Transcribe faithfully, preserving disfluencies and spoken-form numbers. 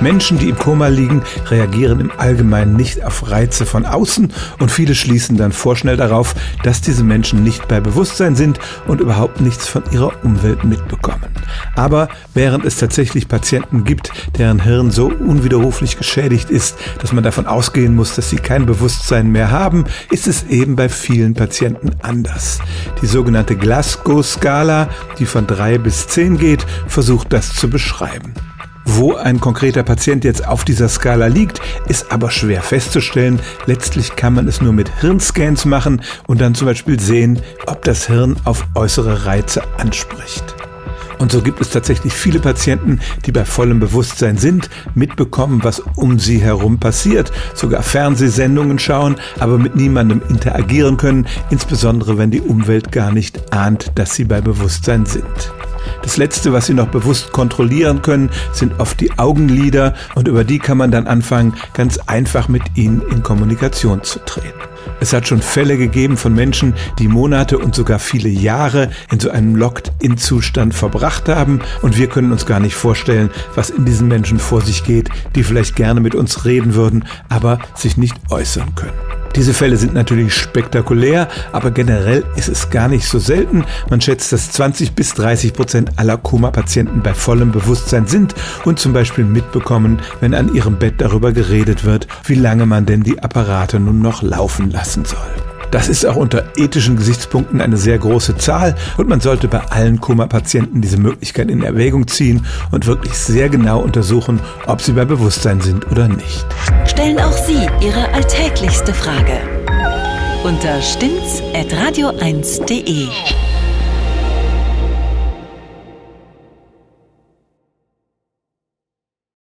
Menschen, die im Koma liegen, reagieren im Allgemeinen nicht auf Reize von außen und viele schließen dann vorschnell darauf, dass diese Menschen nicht bei Bewusstsein sind und überhaupt nichts von ihrer Umwelt mitbekommen. Aber während es tatsächlich Patienten gibt, deren Hirn so unwiderruflich geschädigt ist, dass man davon ausgehen muss, dass sie kein Bewusstsein mehr haben, ist es eben bei vielen Patienten anders. Die sogenannte Glasgow-Skala, die von drei bis zehn geht, versucht das zu beschreiben. Wo ein konkreter Patient jetzt auf dieser Skala liegt, ist aber schwer festzustellen. Letztlich kann man es nur mit Hirnscans machen und dann zum Beispiel sehen, ob das Hirn auf äußere Reize anspricht. Und so gibt es tatsächlich viele Patienten, die bei vollem Bewusstsein sind, mitbekommen, was um sie herum passiert, sogar Fernsehsendungen schauen, aber mit niemandem interagieren können, insbesondere wenn die Umwelt gar nicht ahnt, dass sie bei Bewusstsein sind. Das Letzte, was sie noch bewusst kontrollieren können, sind oft die Augenlider und über die kann man dann anfangen, ganz einfach mit ihnen in Kommunikation zu treten. Es hat schon Fälle gegeben von Menschen, die Monate und sogar viele Jahre in so einem Locked-In-Zustand verbracht haben und wir können uns gar nicht vorstellen, was in diesen Menschen vor sich geht, die vielleicht gerne mit uns reden würden, aber sich nicht äußern können. Diese Fälle sind natürlich spektakulär, aber generell ist es gar nicht so selten. Man schätzt, dass zwanzig bis dreißig Prozent aller Koma-Patienten bei vollem Bewusstsein sind und zum Beispiel mitbekommen, wenn an ihrem Bett darüber geredet wird, wie lange man denn die Apparate nun noch laufen lassen soll. Das ist auch unter ethischen Gesichtspunkten eine sehr große Zahl und man sollte bei allen Koma-Patienten diese Möglichkeit in Erwägung ziehen und wirklich sehr genau untersuchen, ob sie bei Bewusstsein sind oder nicht. Stellen auch Sie Ihre alltäglichste Frage unter stimmt's at radio eins punkt de.